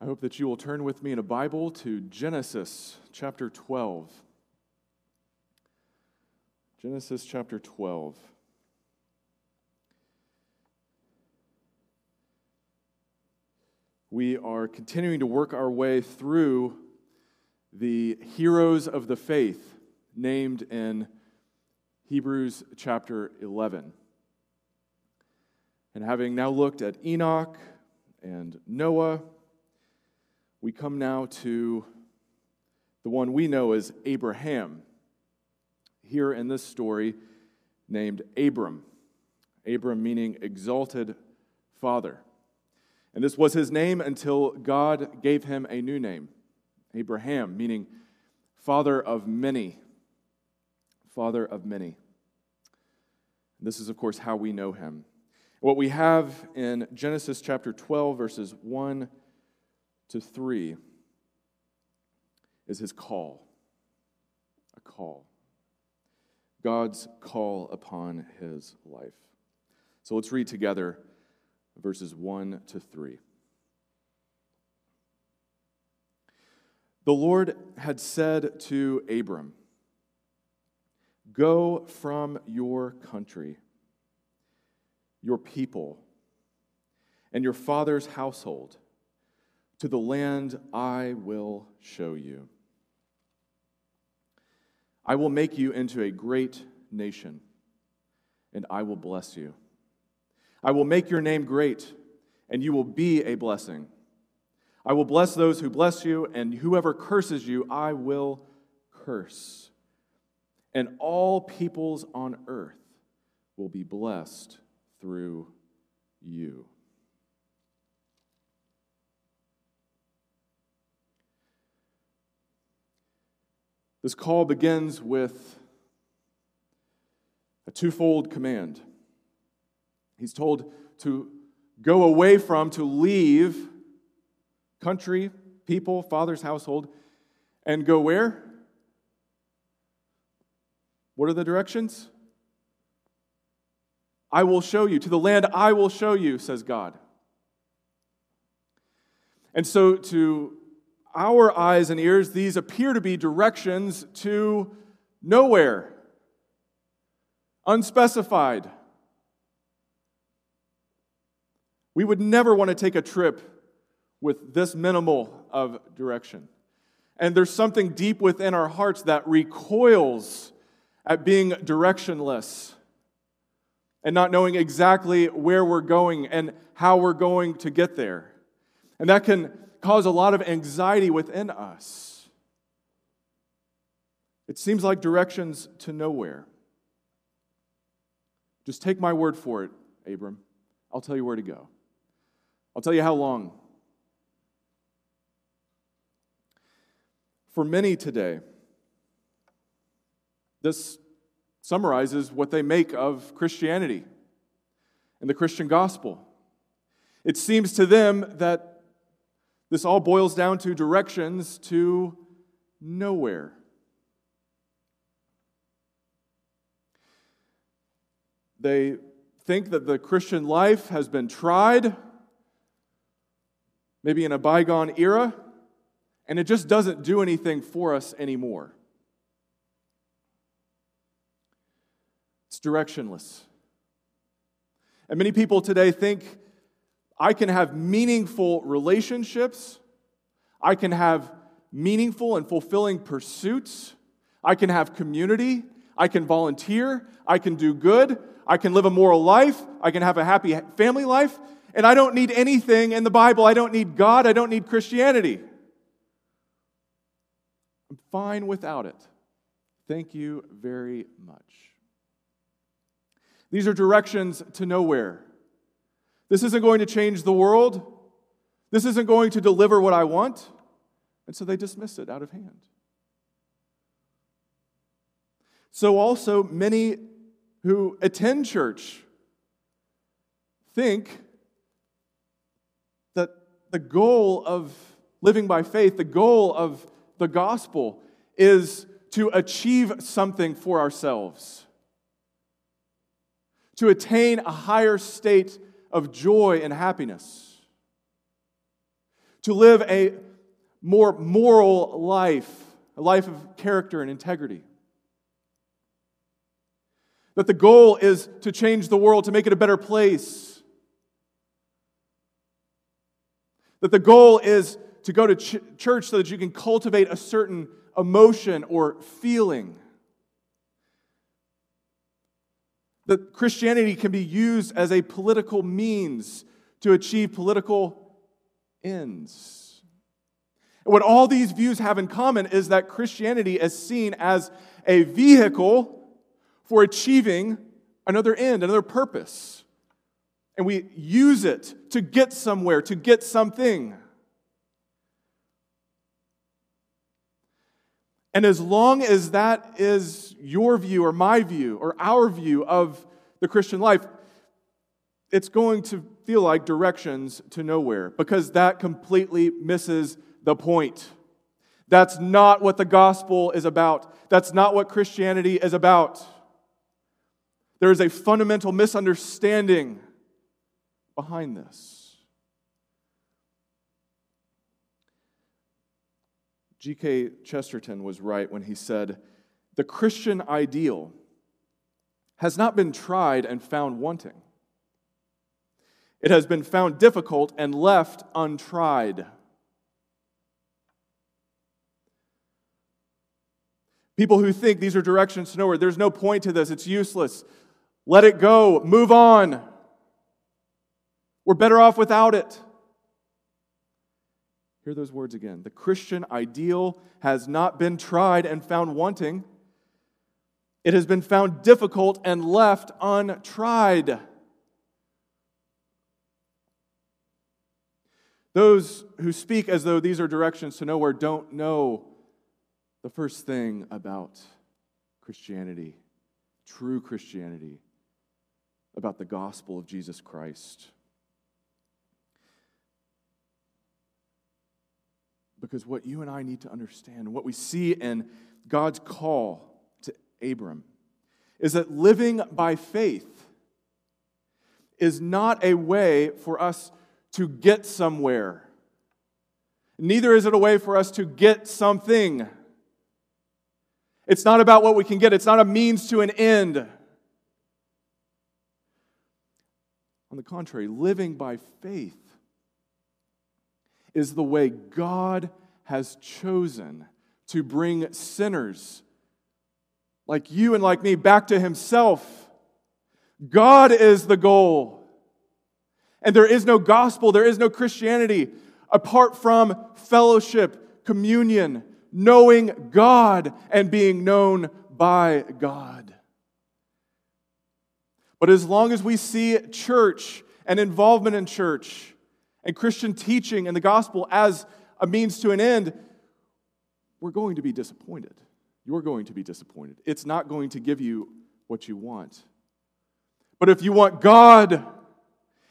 I hope that you will turn with me in a Bible to Genesis chapter 12. Genesis chapter 12. We are continuing to work our way through the heroes of the faith named in Hebrews chapter 11. And having now looked at Enoch and Noah, we come now to the one we know as Abraham, here in this story named Abram. Abram meaning exalted father. And this was his name until God gave him a new name, Abraham, meaning father of many. Father of many. This is, of course, how we know him. What we have in Genesis chapter 12, verses 1 to 3 is his call, a call, God's call upon his life. So let's read together verses 1 to 3. The Lord had said to Abram, "Go from your country, your people, and your father's household, to the land I will show you. I will make you into a great nation, and I will bless you. I will make your name great, and you will be a blessing. I will bless those who bless you, and whoever curses you, I will curse. And all peoples on earth will be blessed through you." This call begins with a twofold command. He's told to go away from, to leave country, people, father's household, and go where? What are the directions? I will show you, to the land I will show you, says God. And so to our eyes and ears, these appear to be directions to nowhere, unspecified. We would never want to take a trip with this minimal of direction. And there's something deep within our hearts that recoils at being directionless and not knowing exactly where we're going and how we're going to get there. And that can cause a lot of anxiety within us. It seems like directions to nowhere. Just take my word for it, Abram. I'll tell you where to go. I'll tell you how long. For many today, this summarizes what they make of Christianity and the Christian gospel. It seems to them that this all boils down to directions to nowhere. They think that the Christian life has been tried, maybe in a bygone era, and it just doesn't do anything for us anymore. It's directionless. And many people today think, I can have meaningful relationships. I can have meaningful and fulfilling pursuits. I can have community. I can volunteer. I can do good. I can live a moral life. I can have a happy family life. And I don't need anything in the Bible. I don't need God. I don't need Christianity. I'm fine without it. Thank you very much. These are directions to nowhere. This isn't going to change the world. This isn't going to deliver what I want. And so they dismiss it out of hand. So also many who attend church think that the goal of living by faith, the goal of the gospel, is to achieve something for ourselves, to attain a higher state of joy and happiness, to live a more moral life, a life of character and integrity. That the goal is to change the world, to make it a better place. That the goal is to go to church so that you can cultivate a certain emotion or feeling. That Christianity can be used as a political means to achieve political ends. And what all these views have in common is that Christianity is seen as a vehicle for achieving another end, another purpose. And we use it to get somewhere, to get something. And as long as that is your view or my view or our view of the Christian life, it's going to feel like directions to nowhere, because that completely misses the point. That's not what the gospel is about. That's not what Christianity is about. There is a fundamental misunderstanding behind this. G.K. Chesterton was right when he said, "The Christian ideal has not been tried and found wanting. It has been found difficult and left untried." People who think these are directions to nowhere, there's no point to this, it's useless. Let it go, move on. We're better off without it. Hear those words again. The Christian ideal has not been tried and found wanting. It has been found difficult and left untried. Those who speak as though these are directions to nowhere don't know the first thing about Christianity, true Christianity, about the gospel of Jesus Christ. Because what you and I need to understand, what we see in God's call to Abram, is that living by faith is not a way for us to get somewhere. Neither is it a way for us to get something. It's not about what we can get. It's not a means to an end. On the contrary, living by faith is the way God has chosen to bring sinners like you and like me back to Himself. God is the goal. And there is no gospel, there is no Christianity apart from fellowship, communion, knowing God and being known by God. But as long as we see church and involvement in church and Christian teaching and the gospel as a means to an end, we're going to be disappointed. You're going to be disappointed. It's not going to give you what you want. But if you want God,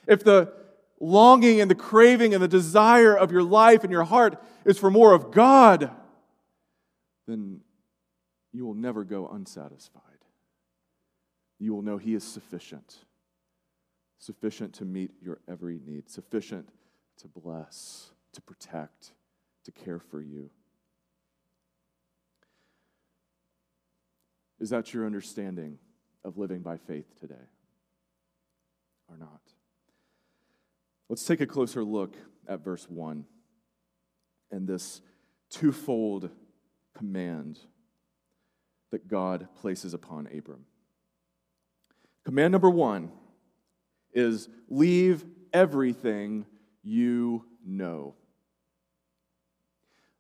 if the longing and the craving and the desire of your life and your heart is for more of God, then you will never go unsatisfied. You will know He is sufficient. Sufficient to meet your every need. Sufficient to bless, to protect, to care for you. Is that your understanding of living by faith today? Or not? Let's take a closer look at verse 1 and this twofold command that God places upon Abram. Command number 1 is leave everything you know.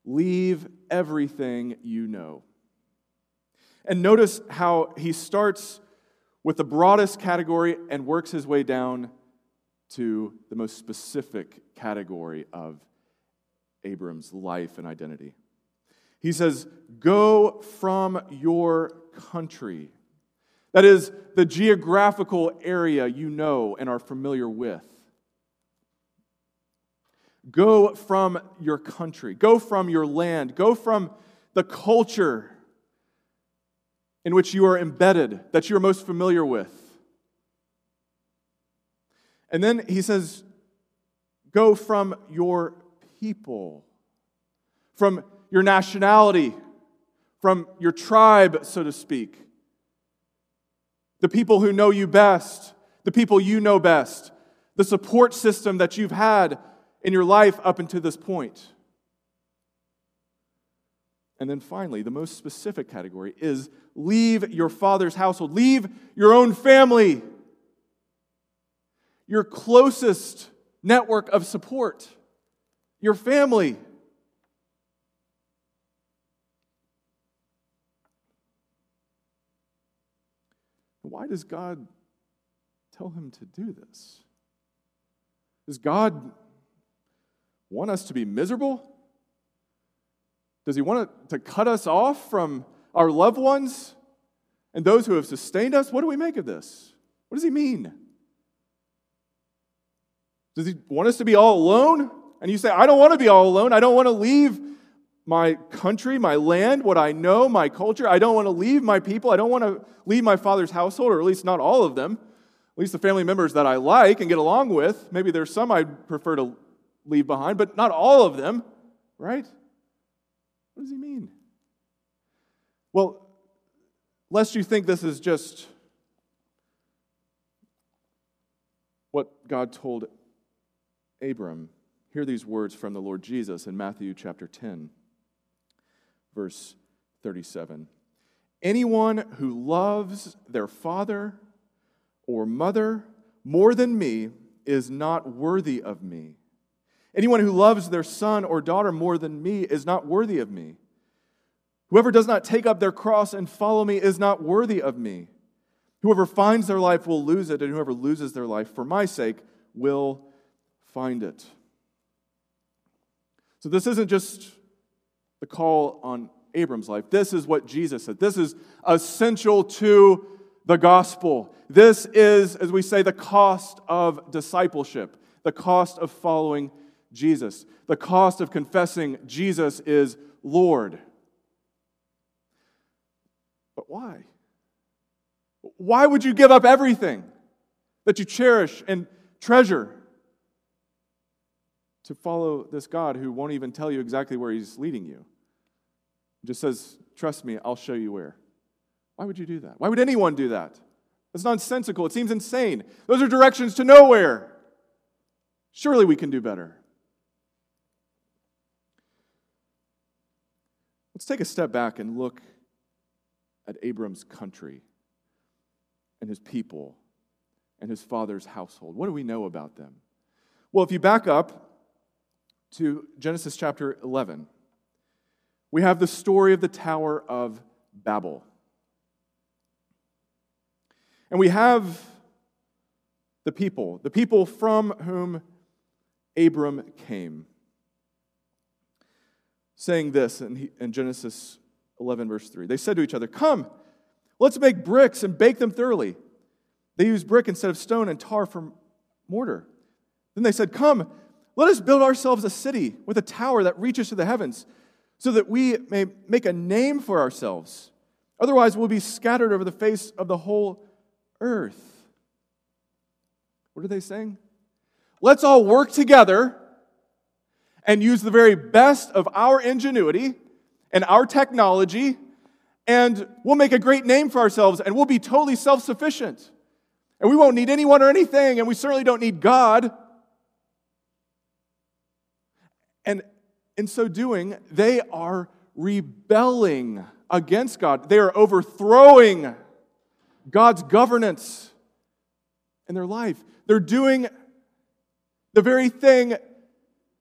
Leave everything you know. And notice how he starts with the broadest category and works his way down to the most specific category of Abram's life and identity. He says, "Go from your country." That is the geographical area you know and are familiar with. Go from your country. Go from your land. Go from the culture in which you are embedded, that you're most familiar with. And then he says, go from your people, from your nationality, from your tribe, so to speak. The people who know you best, the people you know best, the support system that you've had in your life up until this point. And then finally, the most specific category is leave your father's household. Leave your own family, your closest network of support, your family. Why does God tell him to do this? Does God want us to be miserable? Does he want to cut us off from our loved ones and those who have sustained us? What do we make of this? What does he mean? Does he want us to be all alone? And you say, I don't want to be all alone. I don't want to leave my country, my land, what I know, my culture. I don't want to leave my people. I don't want to leave my father's household, or at least not all of them, at least the family members that I like and get along with. Maybe there's some I'd prefer to leave behind, but not all of them, right? What does he mean? Well, lest you think this is just what God told Abram, hear these words from the Lord Jesus in Matthew chapter 10, verse 37. Anyone who loves their father or mother more than me is not worthy of me. Anyone who loves their son or daughter more than me is not worthy of me. Whoever does not take up their cross and follow me is not worthy of me. Whoever finds their life will lose it, and whoever loses their life for my sake will find it. So this isn't just the call on Abram's life. This is what Jesus said. This is essential to the gospel. This is, as we say, the cost of discipleship, the cost of following Jesus. The cost of confessing Jesus is Lord. But why? Why would you give up everything that you cherish and treasure to follow this God who won't even tell you exactly where he's leading you? He just says, trust me, I'll show you where. Why would you do that? Why would anyone do that? It's nonsensical. It seems insane. Those are directions to nowhere. Surely we can do better. Let's take a step back and look at Abram's country and his people and his father's household. What do we know about them? Well, if you back up to Genesis chapter 11, we have the story of the Tower of Babel. And we have the people from whom Abram came, saying this in Genesis 11, verse 3. They said to each other, come, let's make bricks and bake them thoroughly. They used brick instead of stone and tar for mortar. Then they said, come, let us build ourselves a city with a tower that reaches to the heavens so that we may make a name for ourselves. Otherwise, we'll be scattered over the face of the whole earth. What are they saying? Let's all work together and use the very best of our ingenuity and our technology, and we'll make a great name for ourselves, and we'll be totally self-sufficient. And we won't need anyone or anything, and we certainly don't need God. And in so doing, they are rebelling against God. They are overthrowing God's governance in their life. They're doing the very thing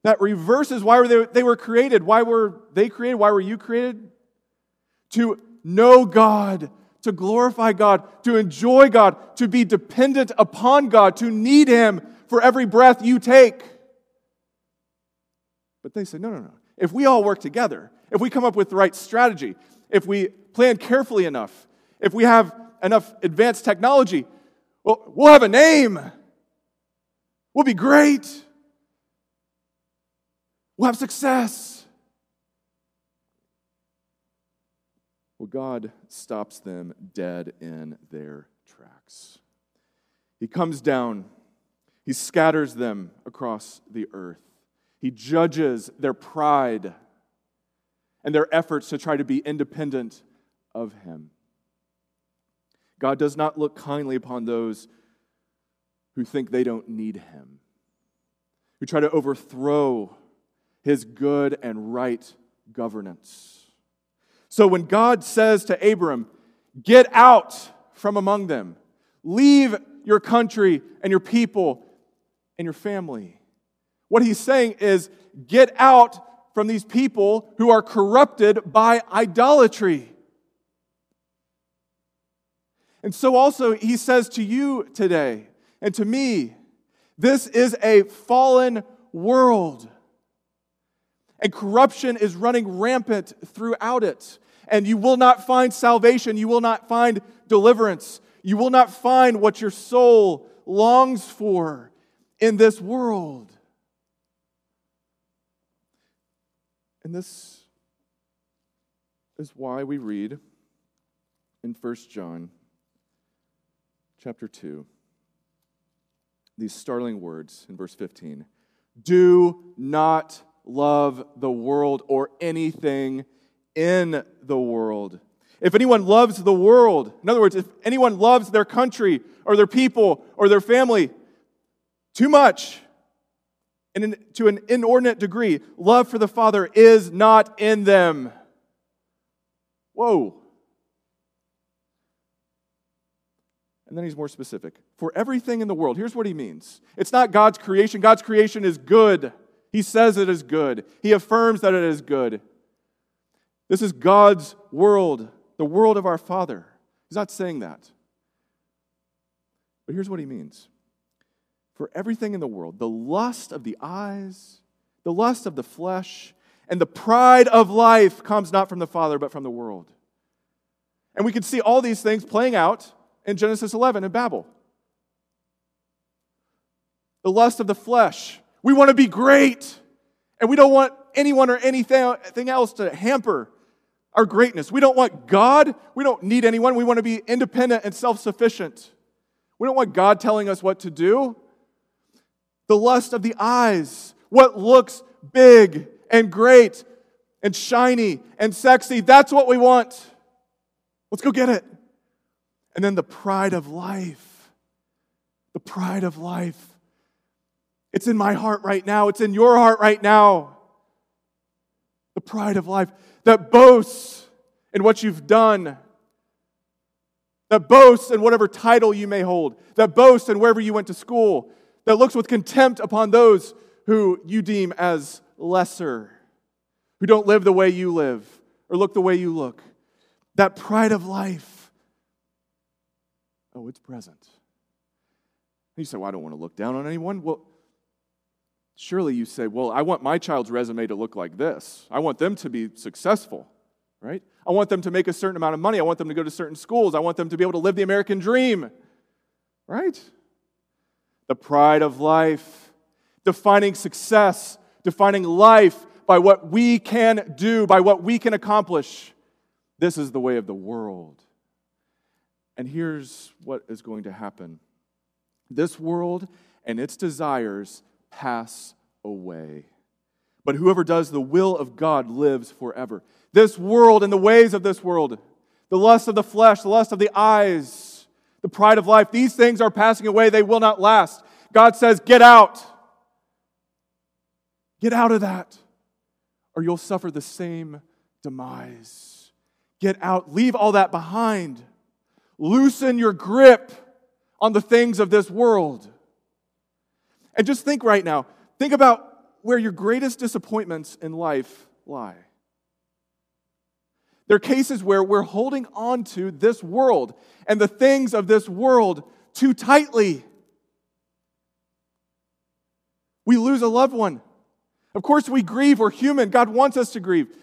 that reverses why they were created. Why were they created? Why were you created? To know God, to glorify God, to enjoy God, to be dependent upon God, to need him for every breath you take. But they said, no. If we all work together, if we come up with the right strategy, if we plan carefully enough, if we have enough advanced technology, well, we'll have a name. We'll be great. We'll have success. Well, God stops them dead in their tracks. He comes down. He scatters them across the earth. He judges their pride and their efforts to try to be independent of Him. God does not look kindly upon those who think they don't need Him, who try to overthrow His good and right governance. So when God says to Abram, "Get out from among them, leave your country and your people and your family," what He's saying is, get out from these people who are corrupted by idolatry. And so also He says to you today and to me, this is a fallen world, and corruption is running rampant throughout it. And you will not find salvation. You will not find deliverance. You will not find what your soul longs for in this world. And this is why we read in 1 John chapter 2 these startling words in verse 15. "Do not love the world or anything in the world. If anyone loves the world," in other words, if anyone loves their country or their people or their family too much and to an inordinate degree, love for the Father is not in them. Whoa. And then he's more specific. "For everything in the world," here's what he means. It's not God's creation. God's creation is good. He says it is good. He affirms that it is good. This is God's world, the world of our Father. He's not saying that. But here's what he means. "For everything in the world, the lust of the eyes, the lust of the flesh, and the pride of life comes not from the Father, but from the world." And we can see all these things playing out in Genesis 11 in Babel. The lust of the flesh. We want to be great, and we don't want anyone or anything else to hamper our greatness. We don't want God. We don't need anyone. We want to be independent and self-sufficient. We don't want God telling us what to do. The lust of the eyes, what looks big and great and shiny and sexy, that's what we want. Let's go get it. And then the pride of life. The pride of life. It's in my heart right now. It's in your heart right now. The pride of life that boasts in what you've done, that boasts in whatever title you may hold, that boasts in wherever you went to school, that looks with contempt upon those who you deem as lesser, who don't live the way you live or look the way you look. That pride of life, oh, it's present. And you say, "Well, I don't want to look down on anyone." Well, surely you say, "Well, I want my child's resume to look like this. I want them to be successful, right? I want them to make a certain amount of money. I want them to go to certain schools. I want them to be able to live the American dream," right? The pride of life, defining success, defining life by what we can do, by what we can accomplish. This is the way of the world. And here's what is going to happen. This world and its desires pass away, but whoever does the will of God lives forever. This world and the ways of this world, the lust of the flesh, the lust of the eyes, the pride of life, these things are passing away. They will not last. God says, "Get out. Get out of that, or you'll suffer the same demise. Get out. Leave all that behind. Loosen your grip on the things of this world." And just think right now. Think about where your greatest disappointments in life lie. There are cases where we're holding on to this world and the things of this world too tightly. We lose a loved one. Of course we grieve. We're human. God wants us to grieve.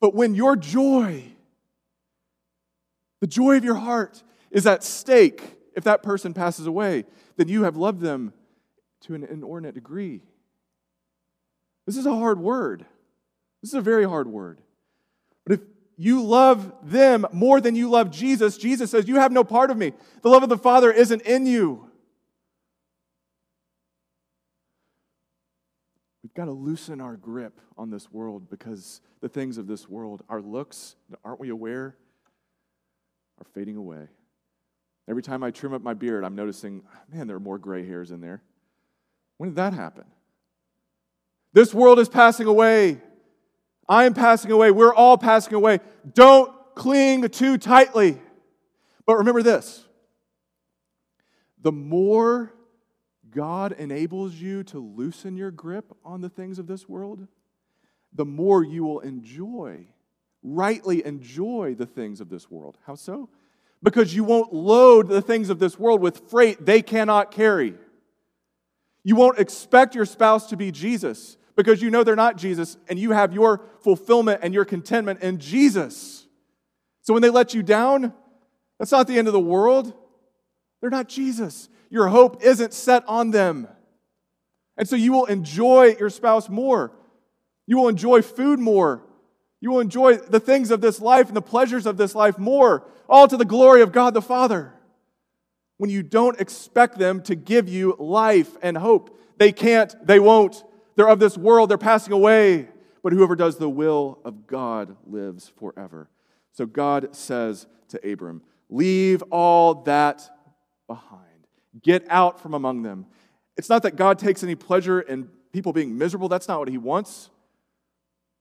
But when your joy, the joy of your heart, is at stake, if that person passes away, then you have loved them to an inordinate degree. This is a hard word. This is a very hard word. But if you love them more than you love Jesus, Jesus says, "You have no part of me. The love of the Father isn't in you." We've got to loosen our grip on this world, because the things of this world, our looks, aren't we aware, are fading away. Every time I trim up my beard, I'm noticing, man, there are more gray hairs in there. When did that happen? This world is passing away. I am passing away. We're all passing away. Don't cling too tightly. But remember this. The more God enables you to loosen your grip on the things of this world, the more you will enjoy, rightly enjoy the things of this world. How so? Because you won't load the things of this world with freight they cannot carry. You won't expect your spouse to be Jesus, because you know they're not Jesus, and you have your fulfillment and your contentment in Jesus. So when they let you down, that's not the end of the world. They're not Jesus. Your hope isn't set on them. And so you will enjoy your spouse more. You will enjoy food more. You will enjoy the things of this life and the pleasures of this life more, all to the glory of God the Father, when you don't expect them to give you life and hope. They can't, they won't. They're of this world, they're passing away. But whoever does the will of God lives forever. So God says to Abram, leave all that behind. Get out from among them. It's not that God takes any pleasure in people being miserable. That's not what he wants.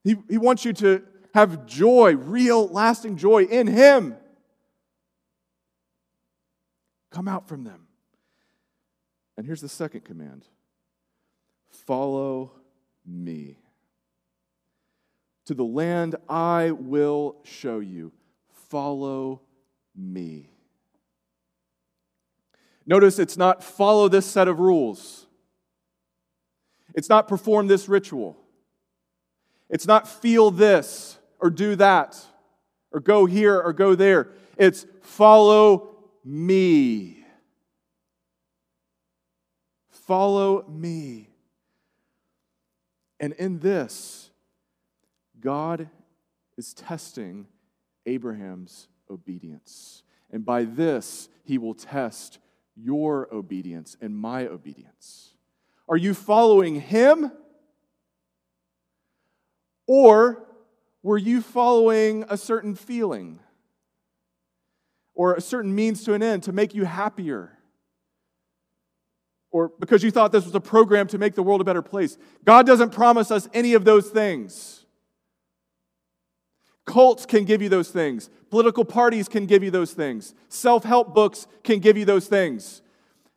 He wants you to have joy, real, lasting joy in him. Come out from them. And here's the second command. Follow me. To the land I will show you. Follow me. Notice it's not follow this set of rules. It's not perform this ritual. It's not feel this or do that or go here or go there. It's follow me. Follow me. And in this, God is testing Abraham's obedience. And by this, he will test your obedience and my obedience. Are you following him? Or were you following a certain feeling or a certain means to an end to make you happier? Or because you thought this was a program to make the world a better place? God doesn't promise us any of those things. Cults can give you those things. Political parties can give you those things. Self-help books can give you those things.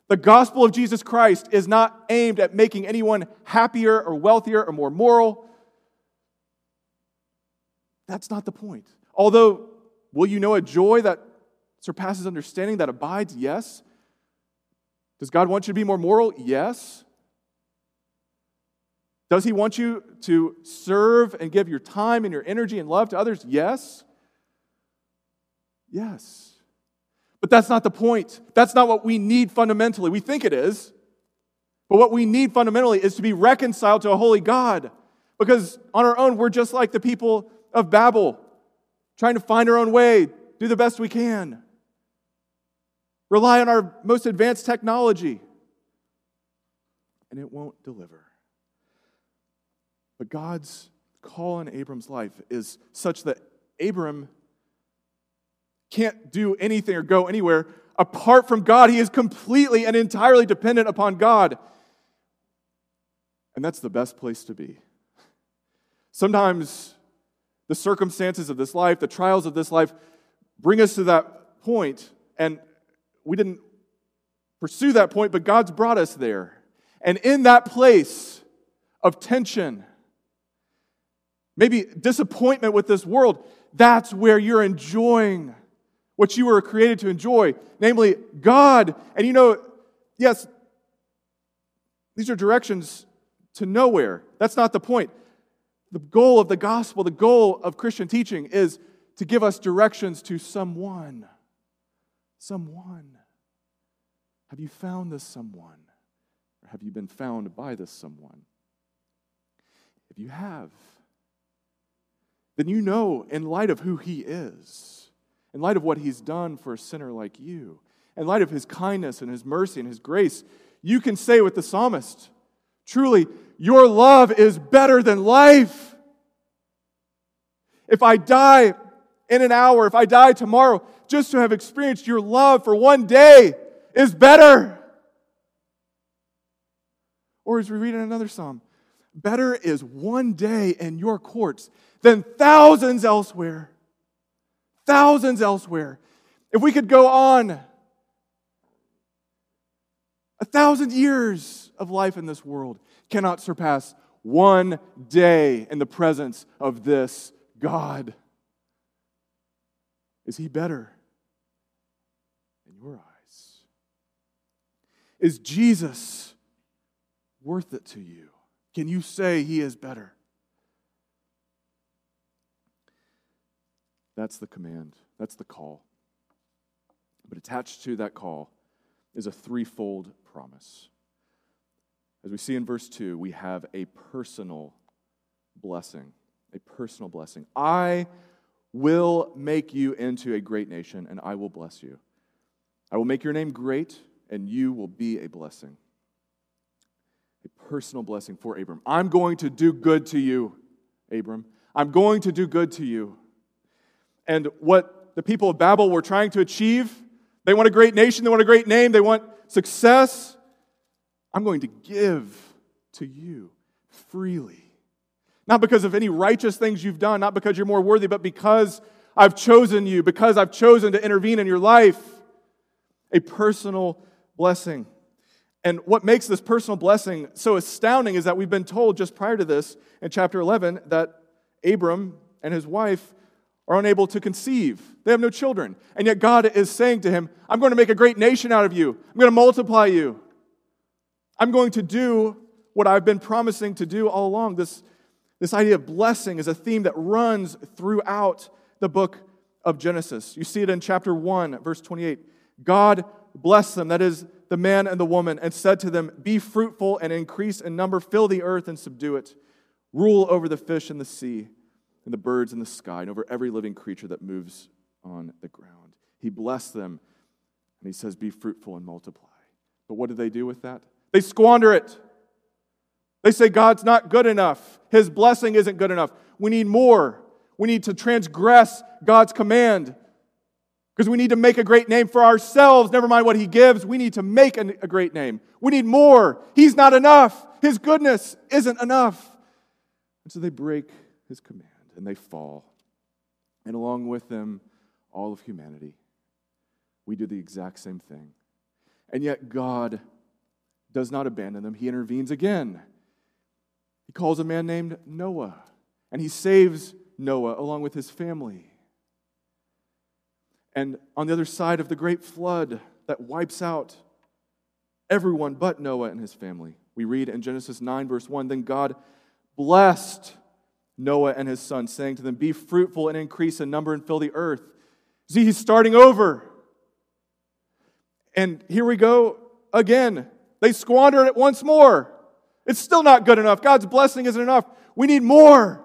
The gospel of Jesus Christ is not aimed at making anyone happier or wealthier or more moral. That's not the point. Although, will you know a joy that surpasses understanding, that abides? Yes. Does God want you to be more moral? Yes. Does he want you to serve and give your time and your energy and love to others? Yes. Yes. But that's not the point. That's not what we need fundamentally. We think it is. But what we need fundamentally is to be reconciled to a holy God. Because on our own, we're just like the people of Babel, trying to find our own way, do the best we can, rely on our most advanced technology, and it won't deliver. But God's call on Abram's life is such that Abram can't do anything or go anywhere apart from God. He is completely and entirely dependent upon God. And that's the best place to be. Sometimes the circumstances of this life, the trials of this life, bring us to that point, and we didn't pursue that point, but God's brought us there. And in that place of tension, maybe disappointment with this world, that's where you're enjoying what you were created to enjoy, namely God. And you know, yes, these are directions to nowhere. That's not the point. The goal of the gospel, the goal of Christian teaching is to give us directions to someone. Someone. Have you found this someone? Or have you been found by this someone? If you have, then you know, in light of who he is, in light of what he's done for a sinner like you, in light of his kindness and his mercy and his grace, you can say with the psalmist, Truly, your love is better than life. If I die in an hour, if I die tomorrow, just to have experienced your love for one day is better. Or as we read in another psalm, better is one day in your courts than thousands elsewhere. Thousands elsewhere. If we could go on, 1,000 years of life in this world cannot surpass one day in the presence of this God. Is he better in your eyes? Is Jesus worth it to you? Can you say he is better? That's the command. That's the call. But attached to that call is a threefold promise. As we see in verse 2, we have a personal blessing. A personal blessing. I will make you into a great nation, and I will bless you. I will make your name great, and you will be a blessing. A personal blessing for Abram. I'm going to do good to you, Abram. I'm going to do good to you. And what the people of Babel were trying to achieve, they want a great nation, they want a great name, they want success. I'm going to give to you freely. Not because of any righteous things you've done, not because you're more worthy, but because I've chosen you, because I've chosen to intervene in your life. A personal blessing. And what makes this personal blessing so astounding is that we've been told just prior to this, in chapter 11, that Abram and his wife are unable to conceive. They have no children. And yet God is saying to him, I'm going to make a great nation out of you. I'm going to multiply you. I'm going to do what I've been promising to do all along. This idea of blessing is a theme that runs throughout the book of Genesis. You see it in chapter 1, verse 28. God blessed them, that is, the man and the woman, and said to them, be fruitful and increase in number, fill the earth and subdue it. Rule over the fish in the sea and the birds in the sky and over every living creature that moves on the ground. He blessed them, and he says, be fruitful and multiply. But what do they do with that? They squander it. They say God's not good enough. His blessing isn't good enough. We need more. We need to transgress God's command because we need to make a great name for ourselves. Never mind what he gives. We need to make a great name. We need more. He's not enough. His goodness isn't enough. And so they break his command and they fall. And along with them, all of humanity. We do the exact same thing. And yet God does not abandon them. He intervenes again. He calls a man named Noah, and he saves Noah along with his family. And on the other side of the great flood that wipes out everyone but Noah and his family, we read in Genesis 9, verse 1, then God blessed Noah and his son, saying to them, be fruitful and increase in number and fill the earth. See, he's starting over. And here we go again. They squandered it once more. It's still not good enough. God's blessing isn't enough. We need more.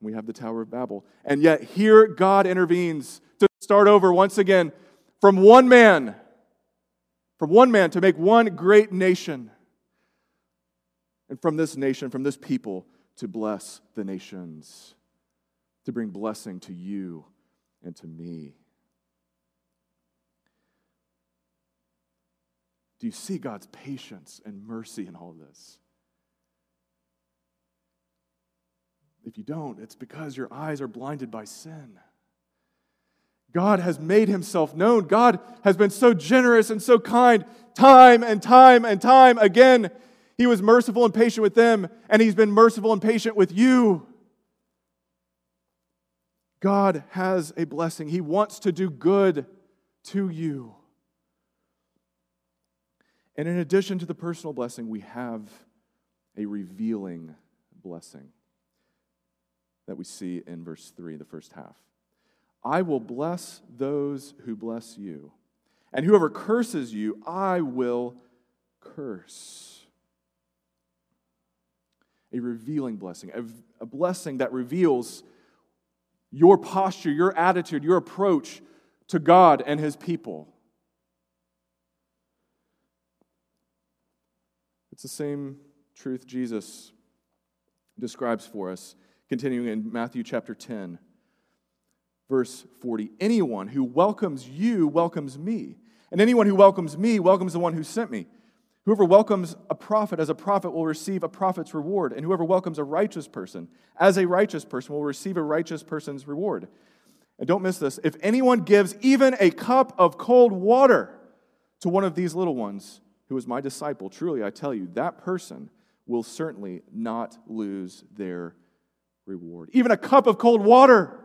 We have the Tower of Babel. And yet here God intervenes to start over once again from one man to make one great nation. And from this nation, from this people, to bless the nations, to bring blessing to you and to me. Do you see God's patience and mercy in all of this? If you don't, it's because your eyes are blinded by sin. God has made himself known. God has been so generous and so kind time and time again. He was merciful and patient with them, and he's been merciful and patient with you. God has a blessing. He wants to do good to you. And in addition to the personal blessing, we have a revealing blessing that we see in verse 3, the first half. I will bless those who bless you, and whoever curses you, I will curse. A revealing blessing, a blessing that reveals your posture, your attitude, your approach to God and his people. It's the same truth Jesus describes for us, continuing in Matthew chapter 10, verse 40. Anyone who welcomes you welcomes me, and anyone who welcomes me welcomes the one who sent me. Whoever welcomes a prophet as a prophet will receive a prophet's reward, and whoever welcomes a righteous person as a righteous person will receive a righteous person's reward. And don't miss this. If anyone gives even a cup of cold water to one of these little ones, who is my disciple, truly I tell you, that person will certainly not lose their reward. Even a cup of cold water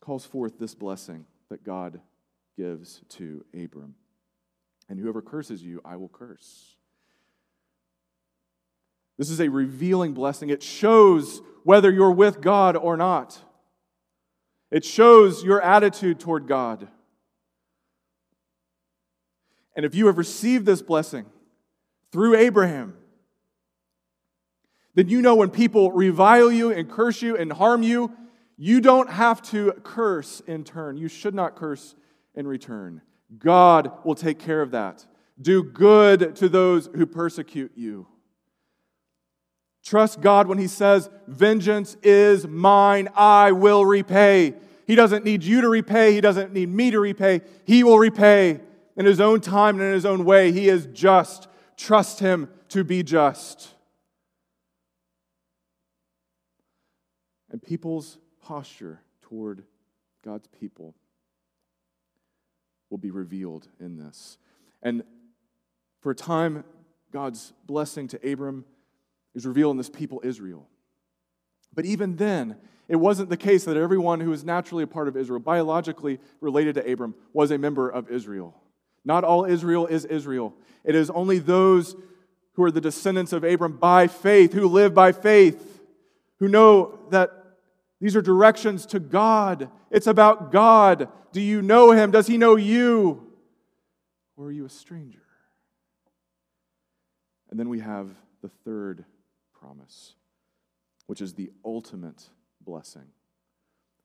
calls forth this blessing that God gives to Abram. And whoever curses you, I will curse. This is a revealing blessing. It shows whether you're with God or not. It shows your attitude toward God. And if you have received this blessing through Abraham, then you know when people revile you and curse you and harm you, you don't have to curse in turn. You should not curse in return. God will take care of that. Do good to those who persecute you. Trust God when He says, vengeance is mine, I will repay. He doesn't need you to repay. He doesn't need me to repay. He will repay in His own time and in His own way. He is just. Trust Him to be just. And people's posture toward God's people will be revealed in this. And for a time, God's blessing to Abram is revealed in this people Israel. But even then, it wasn't the case that everyone who was naturally a part of Israel, biologically related to Abram, was a member of Israel. Not all Israel is Israel. It is only those who are the descendants of Abram by faith, who live by faith, who know that these are directions to God. It's about God. Do you know Him? Does He know you? Or are you a stranger? And then we have the third promise, which is the ultimate blessing.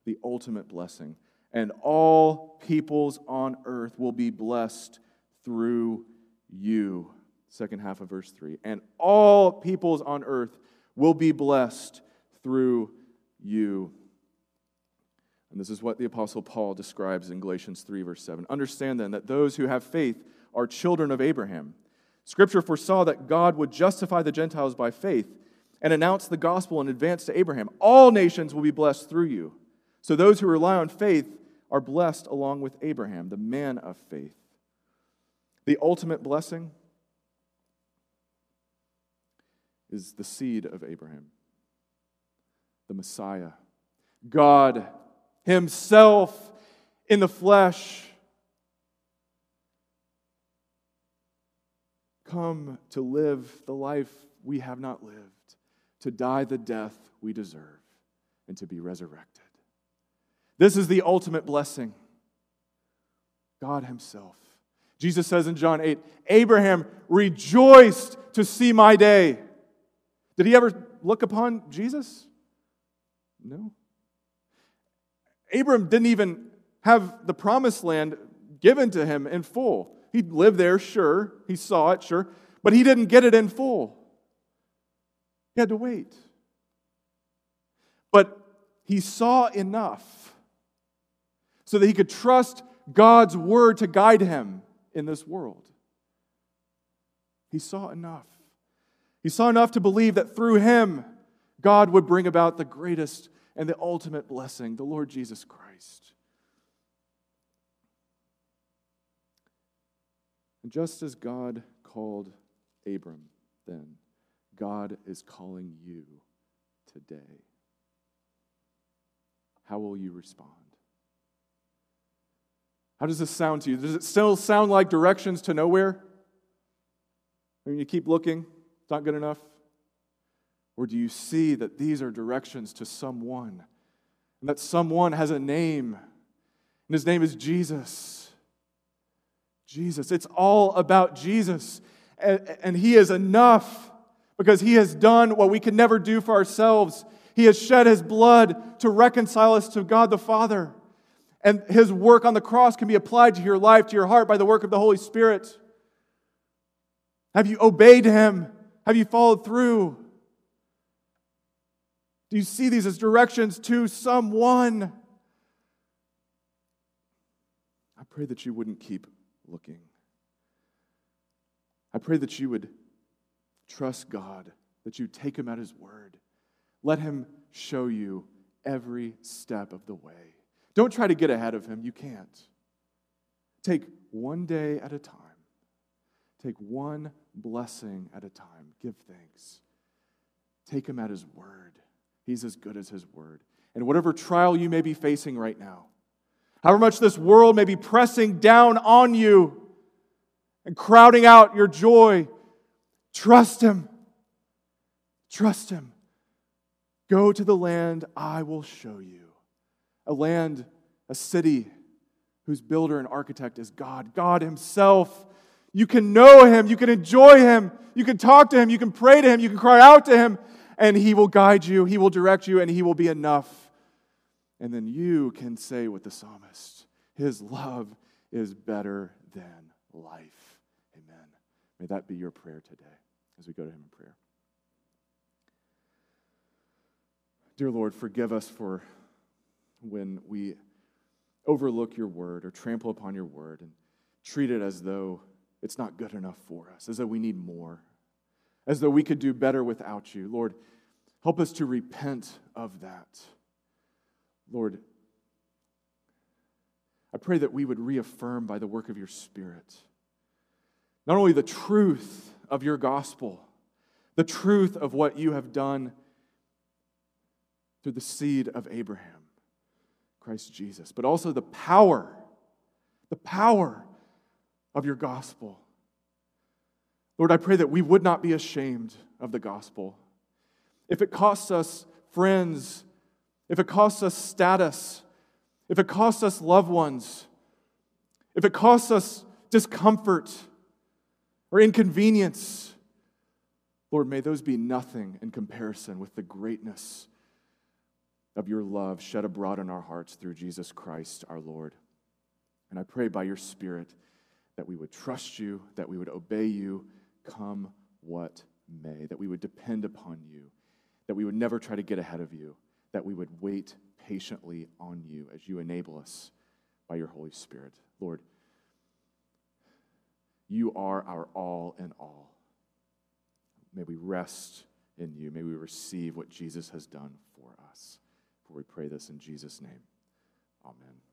The ultimate blessing. And all peoples on earth will be blessed through you. Second half of verse 3. And all peoples on earth will be blessed through you. And this is what the Apostle Paul describes in Galatians 3, verse 7. Understand then that those who have faith are children of Abraham. Scripture foresaw that God would justify the Gentiles by faith and announce the gospel in advance to Abraham. All nations will be blessed through you. So those who rely on faith are blessed along with Abraham, the man of faith. The ultimate blessing is the seed of Abraham, the Messiah, God Himself in the flesh. Come to live the life we have not lived, to die the death we deserve, and to be resurrected. This is the ultimate blessing. God Himself. Jesus says in John 8, Abraham rejoiced to see my day. Did he ever look upon Jesus? No. Abram didn't even have the promised land given to him in full. He lived there, sure. He saw it, sure. But he didn't get it in full. He had to wait. But he saw enough so that he could trust God's word to guide him in this world. He saw enough. He saw enough to believe that through him, God would bring about the greatest and the ultimate blessing, the Lord Jesus Christ. And just as God called Abram then, God is calling you today. How will you respond? How does this sound to you? Does it still sound like directions to nowhere? I mean, you keep looking, it's not good enough. Or do you see that these are directions to someone? And that someone has a name. And His name is Jesus. Jesus. It's all about Jesus. And He is enough because He has done what we can never do for ourselves. He has shed His blood to reconcile us to God the Father. And his work on the cross can be applied to your life, to your heart, by the work of the Holy Spirit. Have you obeyed him? Have you followed through? Do you see these as directions to someone? I pray that you wouldn't keep looking. I pray that you would trust God, that you take him at his word. Let him show you every step of the way. Don't try to get ahead of him. You can't. Take one day at a time. Take one blessing at a time. Give thanks. Take him at his word. He's as good as his word. And whatever trial you may be facing right now, however much this world may be pressing down on you and crowding out your joy, trust him. Trust him. Go to the land I will show you. A land, a city whose builder and architect is God, God himself. You can know him. You can enjoy him. You can talk to him. You can pray to him. You can cry out to him. And he will guide you. He will direct you. And he will be enough. And then you can say with the psalmist, his love is better than life. Amen. May that be your prayer today as we go to him in prayer. Dear Lord, forgive us for when we overlook your word or trample upon your word and treat it as though it's not good enough for us, as though we need more, as though we could do better without you. Lord, help us to repent of that. Lord, I pray that we would reaffirm by the work of your Spirit not only the truth of your gospel, the truth of what you have done through the seed of Abraham, Christ Jesus, but also the power of your gospel. Lord, I pray that we would not be ashamed of the gospel. If it costs us friends, if it costs us status, if it costs us loved ones, if it costs us discomfort or inconvenience, Lord, may those be nothing in comparison with the greatness of your love shed abroad in our hearts through Jesus Christ our Lord. And I pray by your Spirit that we would trust you, that we would obey you, come what may, that we would depend upon you, that we would never try to get ahead of you, that we would wait patiently on you as you enable us by your Holy Spirit. Lord, you are our all in all. May we rest in you. May we receive what Jesus has done for us. We pray this in Jesus' name. Amen.